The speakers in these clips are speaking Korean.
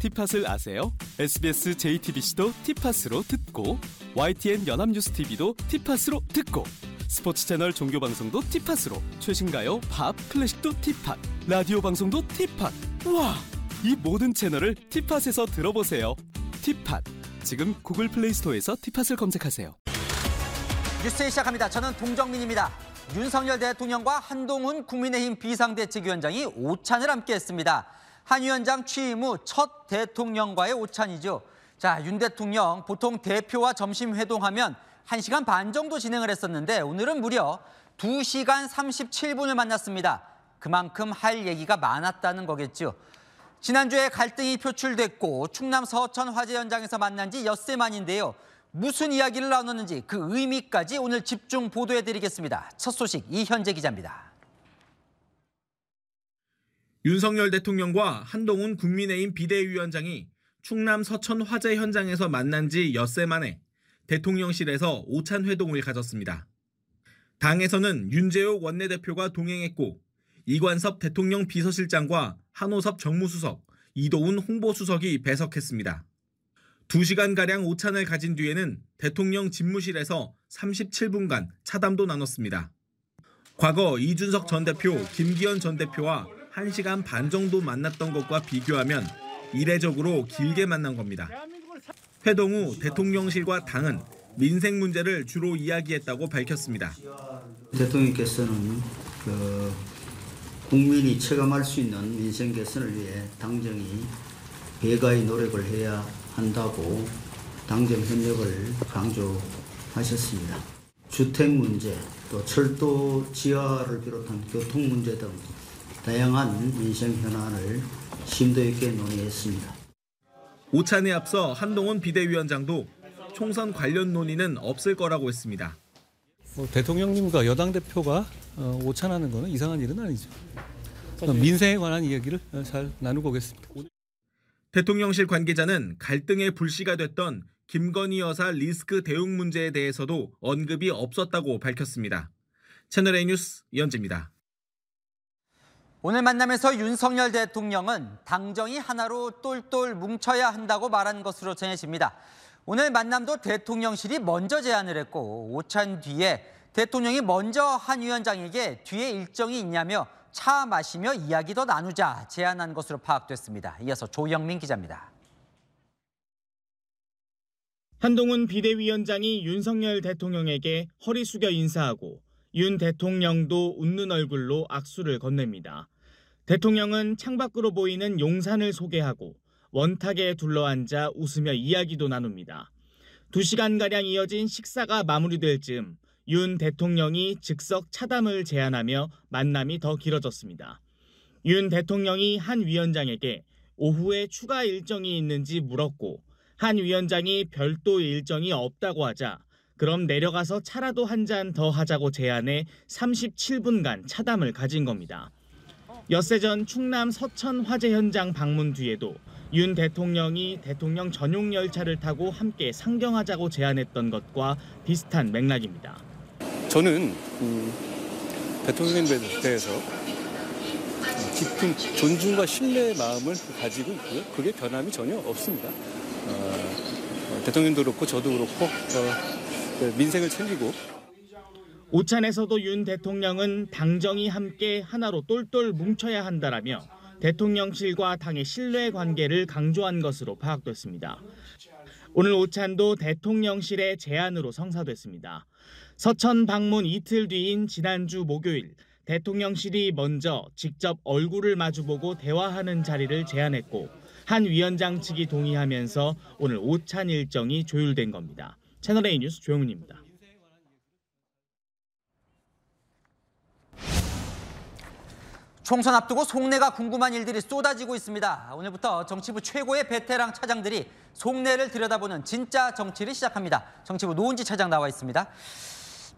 티팟을 아세요? SBS JTBC도 티팟으로 듣고 YTN 연합뉴스TV도 티팟으로 듣고 스포츠 채널 종교방송도 티팟으로 최신가요, 팝, 클래식도 티팟, 라디오 방송도 티팟. 우와! 이 모든 채널을 티팟에서 들어보세요. 티팟. 지금 구글 플레이스토어에서 티팟을 검색하세요. 뉴스에 시작합니다. 저는 동정민입니다. 윤석열 대통령과 한동훈 국민의힘 비상대책위원장이 오찬을 함께했습니다. 한 위원장 취임 후 첫 대통령과의 오찬이죠. 자, 윤 대통령 보통 대표와 점심 회동하면 1시간 반 정도 진행을 했었는데 오늘은 무려 2시간 37분을 만났습니다. 그만큼 할 얘기가 많았다는 거겠죠. 지난주에 갈등이 표출됐고 충남 서천 화재 현장에서 만난 지 엿새 만인데요. 무슨 이야기를 나눴는지 그 의미까지 오늘 집중 보도해드리겠습니다. 첫 소식 이현재 기자입니다. 윤석열 대통령과 한동훈 국민의힘 비대위원장이 충남 서천 화재 현장에서 만난 지 엿새 만에 대통령실에서 오찬 회동을 가졌습니다. 당에서는 윤재욱 원내대표가 동행했고 이관섭 대통령 비서실장과 한오섭 정무수석, 이도훈 홍보수석이 배석했습니다. 2시간가량 오찬을 가진 뒤에는 대통령 집무실에서 37분간 차담도 나눴습니다. 과거 이준석 전 대표, 김기현 전 대표와 1시간 반 정도 만났던 것과 비교하면 이례적으로 길게 만난 겁니다. 회동 후 대통령실과 당은 민생 문제를 주로 이야기했다고 밝혔습니다. 대통령께서는 국민이 체감할 수 있는 민생 개선을 위해 당정이 배가의 노력을 해야 한다고 당정 협력을 강조하셨습니다. 주택 문제, 또 철도 지하를 비롯한 교통 문제 등 다양한 민생 현안을 심도 있게 논의했습니다. 오찬에 앞서 한동훈 비대위원장도 총선 관련 논의는 없을 거라고 했습니다. 대통령님과 여당 대표가 오찬하는 거는 이상한 일은 아니죠. 민생에 관한 이야기를 잘 나누고 오겠습니다. 대통령실 관계자는 갈등의 불씨가 됐던 김건희 여사 리스크 대응 문제에 대해서도 언급이 없었다고 밝혔습니다. 채널A 뉴스 이현재입니다. 오늘 만남에서 윤석열 대통령은 당정이 하나로 똘똘 뭉쳐야 한다고 말한 것으로 전해집니다. 오늘 만남도 대통령실이 먼저 제안을 했고 오찬 뒤에 대통령이 먼저 한 위원장에게 뒤에 일정이 있냐며 차 마시며 이야기도 나누자 제안한 것으로 파악됐습니다. 이어서 조영민 기자입니다. 한동훈 비대위원장이 윤석열 대통령에게 허리 숙여 인사하고 윤 대통령도 웃는 얼굴로 악수를 건넵니다. 대통령은 창밖으로 보이는 용산을 소개하고 원탁에 둘러앉아 웃으며 이야기도 나눕니다. 2시간가량 이어진 식사가 마무리될 즈음 윤 대통령이 즉석 차담을 제안하며 만남이 더 길어졌습니다. 윤 대통령이 한 위원장에게 오후에 추가 일정이 있는지 물었고 한 위원장이 별도 일정이 없다고 하자 그럼 내려가서 차라도 한 잔 더 하자고 제안해 37분간 차담을 가진 겁니다. 엿새 전 충남 서천 화재 현장 방문 뒤에도 윤 대통령이 대통령 전용 열차를 타고 함께 상경하자고 제안했던 것과 비슷한 맥락입니다. 저는 대통령님에 대해서 깊은 존중과 신뢰의 마음을 가지고 있고요. 그게 변함이 전혀 없습니다. 대통령도 그렇고 저도 그렇고 민생을 챙기고. 오찬에서도 윤 대통령은 당정이 함께 하나로 똘똘 뭉쳐야 한다라며 대통령실과 당의 신뢰 관계를 강조한 것으로 파악됐습니다. 오늘 오찬도 대통령실의 제안으로 성사됐습니다. 서천 방문 이틀 뒤인 지난주 목요일, 대통령실이 먼저 직접 얼굴을 마주보고 대화하는 자리를 제안했고 한 위원장 측이 동의하면서 오늘 오찬 일정이 조율된 겁니다. 채널A 뉴스 조영민입니다. 총선 앞두고 속내가 궁금한 일들이 쏟아지고 있습니다. 오늘부터 정치부 최고의 베테랑 차장들이 속내를 들여다보는 진짜 정치를 시작합니다. 정치부 노은지 차장 나와 있습니다.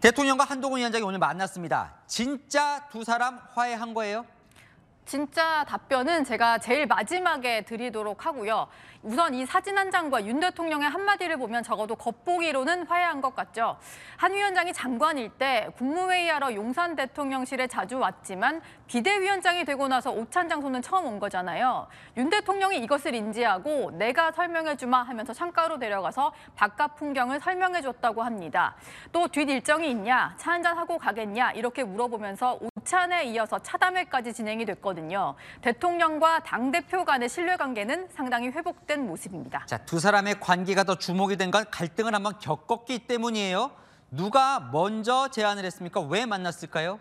대통령과 한동훈 위원장이 오늘 만났습니다. 진짜 두 사람 화해한 거예요? 진짜 답변은 제가 제일 마지막에 드리도록 하고요. 우선 이 사진 한 장과 윤 대통령의 한마디를 보면 적어도 겉보기로는 화해한 것 같죠. 한 위원장이 장관일 때 국무회의하러 용산 대통령실에 자주 왔지만 비대위원장이 되고 나서 오찬 장소는 처음 온 거잖아요. 윤 대통령이 이것을 인지하고 내가 설명해주마 하면서 창가로 데려가서 바깥 풍경을 설명해줬다고 합니다. 또 뒷 일정이 있냐, 차 한잔 하고 가겠냐 이렇게 물어보면서 오찬에 이어서 차담회까지 진행이 됐거든요. 대통령과 당대표 간의 신뢰관계는 상당히 회복된 모습입니다. 자, 두 사람의 관계가 더 주목이 된 건 갈등을 한번 겪었기 때문이에요. 누가 먼저 제안을 했습니까? 왜 만났을까요?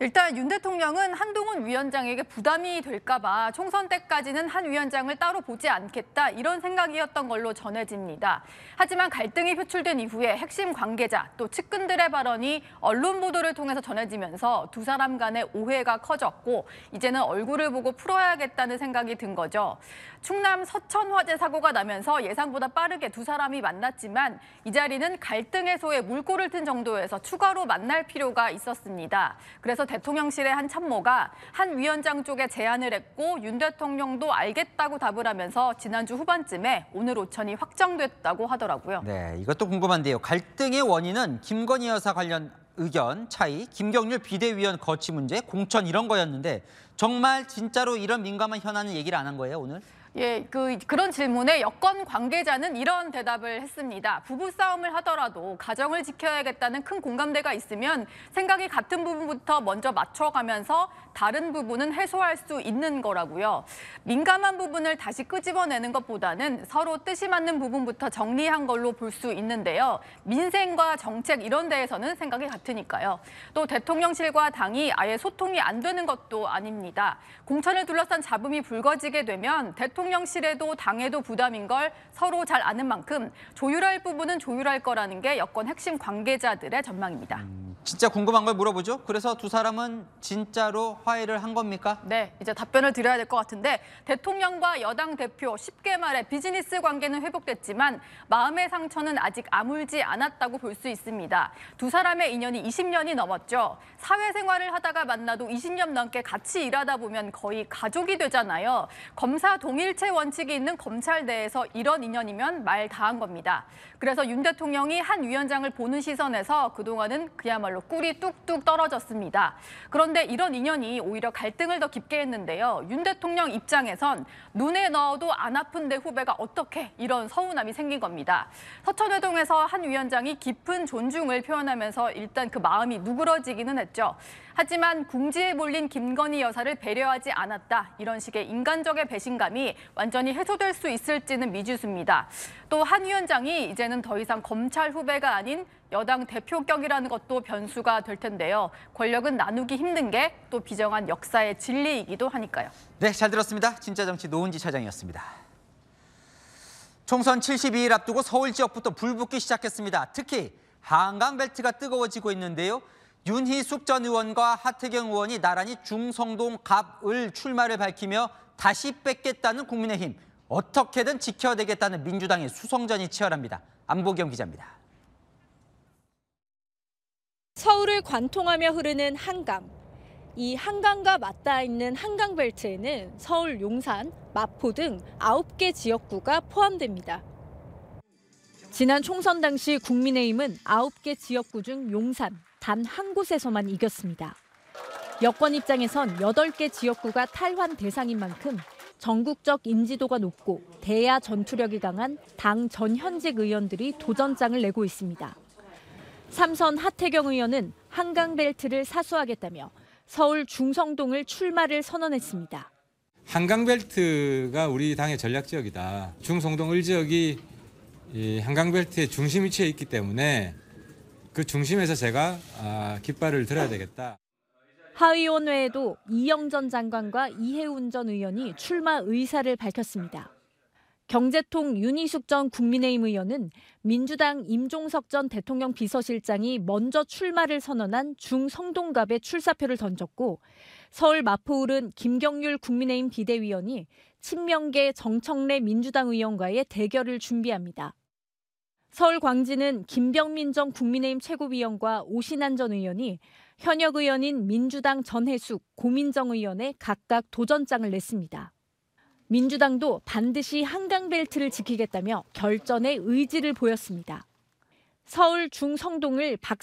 일단 윤 대통령은 한동훈 위원장에게 부담이 될까 봐 총선 때까지는 한 위원장을 따로 보지 않겠다 이런 생각이었던 걸로 전해집니다. 하지만 갈등이 표출된 이후에 핵심 관계자 또 측근들의 발언이 언론 보도를 통해서 전해지면서 두 사람 간의 오해가 커졌고 이제는 얼굴을 보고 풀어야겠다는 생각이 든 거죠. 충남 서천 화재 사고가 나면서 예상보다 빠르게 두 사람이 만났지만 이 자리는 갈등 해소에 물꼬를 튼 정도에서 추가로 만날 필요가 있었습니다. 그래서 대통령실의 한 참모가 한 위원장 쪽에 제안을 했고 윤 대통령도 알겠다고 답을 하면서 지난주 후반쯤에 오늘 오천이 확정됐다고 하더라고요. 네, 이것도 궁금한데요. 갈등의 원인은 김건희 여사 관련 의견 차이, 김경률 비대위원 거취 문제, 공천 이런 거였는데 정말 진짜로 이런 민감한 현안을 얘기를 안 한 거예요, 오늘? 예, 그런 질문에 여권 관계자는 이런 대답을 했습니다. 부부싸움을 하더라도 가정을 지켜야겠다는 큰 공감대가 있으면 생각이 같은 부분부터 먼저 맞춰가면서 다른 부분은 해소할 수 있는 거라고요. 민감한 부분을 다시 끄집어내는 것보다는 서로 뜻이 맞는 부분부터 정리한 걸로 볼 수 있는데요. 민생과 정책 이런 데에서는 생각이 같으니까요. 또 대통령실과 당이 아예 소통이 안 되는 것도 아닙니다. 공천을 둘러싼 잡음이 불거지게 되면 대통령실에도 당에도 부담인 걸 서로 잘 아는 만큼 조율할 부분은 조율할 거라는 게 여권 핵심 관계자들의 전망입니다. 진짜 궁금한 걸 물어보죠. 그래서 두 사람은 진짜로 화해를 한 겁니까? 네, 이제 답변을 드려야 될 것 같은데 대통령과 여당 대표 쉽게 말해 비즈니스 관계는 회복됐지만 마음의 상처는 아직 아물지 않았다고 볼 수 있습니다. 두 사람의 인연이 20년이 넘었죠. 사회생활을 하다가 만나도 20년 넘게 같이 일하다 보면 거의 가족이 되잖아요. 검사 동일체 원칙이 있는 검찰 내에서 이런 인연이면 말 다한 겁니다. 그래서 윤 대통령이 한 위원장을 보는 시선에서 그동안은 그야말로 꿀이 뚝뚝 떨어졌습니다. 그런데 이런 인연이 오히려 갈등을 더 깊게 했는데요. 윤 대통령 입장에선 눈에 넣어도 안 아픈 내 후배가 어떻게 이런 서운함이 생긴 겁니다. 서천회동에서 한 위원장이 깊은 존중을 표현하면서 일단 그 마음이 누그러지기는 했죠. 하지만 궁지에 몰린 김건희 여사를 배려하지 않았다. 이런 식의 인간적의 배신감이 완전히 해소될 수 있을지는 미지수입니다. 또 한 위원장이 이제는 더 이상 검찰 후배가 아닌 여당 대표격이라는 것도 변수가 될 텐데요. 권력은 나누기 힘든 게 또 비정한 역사의 진리이기도 하니까요. 네, 잘 들었습니다. 진짜 정치 노은지 차장이었습니다. 총선 72일 앞두고 서울 지역부터 불붙기 시작했습니다. 특히 한강벨트가 뜨거워지고 있는데요. 윤희숙 전 의원과 하태경 의원이 나란히 중성동 갑을 출마를 밝히며 다시 뺏겠다는 국민의힘, 어떻게든 지켜내겠다는 민주당의 수성전이 치열합니다. 안보경 기자입니다. 서울을 관통하며 흐르는 한강. 이 한강과 맞닿아 있는 한강벨트에는 서울 용산, 마포 등 9개 지역구가 포함됩니다. 지난 총선 당시 국민의힘은 9개 지역구 중 용산 단 한 곳에서만 이겼습니다. 여권 입장에선 8개 지역구가 탈환 대상인 만큼 전국적 인지도가 높고 대야 전투력이 강한 당 전 현직 의원들이 도전장을 내고 있습니다. 삼선 하태경 의원은 한강벨트를 사수하겠다며 서울 중성동을 출마를 선언했습니다. 한강벨트가 우리 당의 전략지역이다. 중성동 을지역이 한강벨트의 중심 위치에 있기 때문에 그 중심에서 제가 깃발을 들어야 되겠다. 하의원 외에도 이영 전 장관과 이혜운 전 의원이 출마 의사를 밝혔습니다. 경제통 윤희숙 전 국민의힘 의원은 민주당 임종석 전 대통령 비서실장이 먼저 출마를 선언한 중성동갑에 출사표를 던졌고 서울 마포을은 김경률 국민의힘 비대위원이 친명계 정청래 민주당 의원과의 대결을 준비합니다. 서울 광진은 김병민 전 국민의힘 최고위원과 오신환 전 의원이 현역 의원인 민주당 전혜숙, 고민정 의원에 각각 도전장을 냈습니다. 민주당도 반드시 한강벨트를 지키겠다며 결전에 의지를 보였습니다. 서울 중성동을 박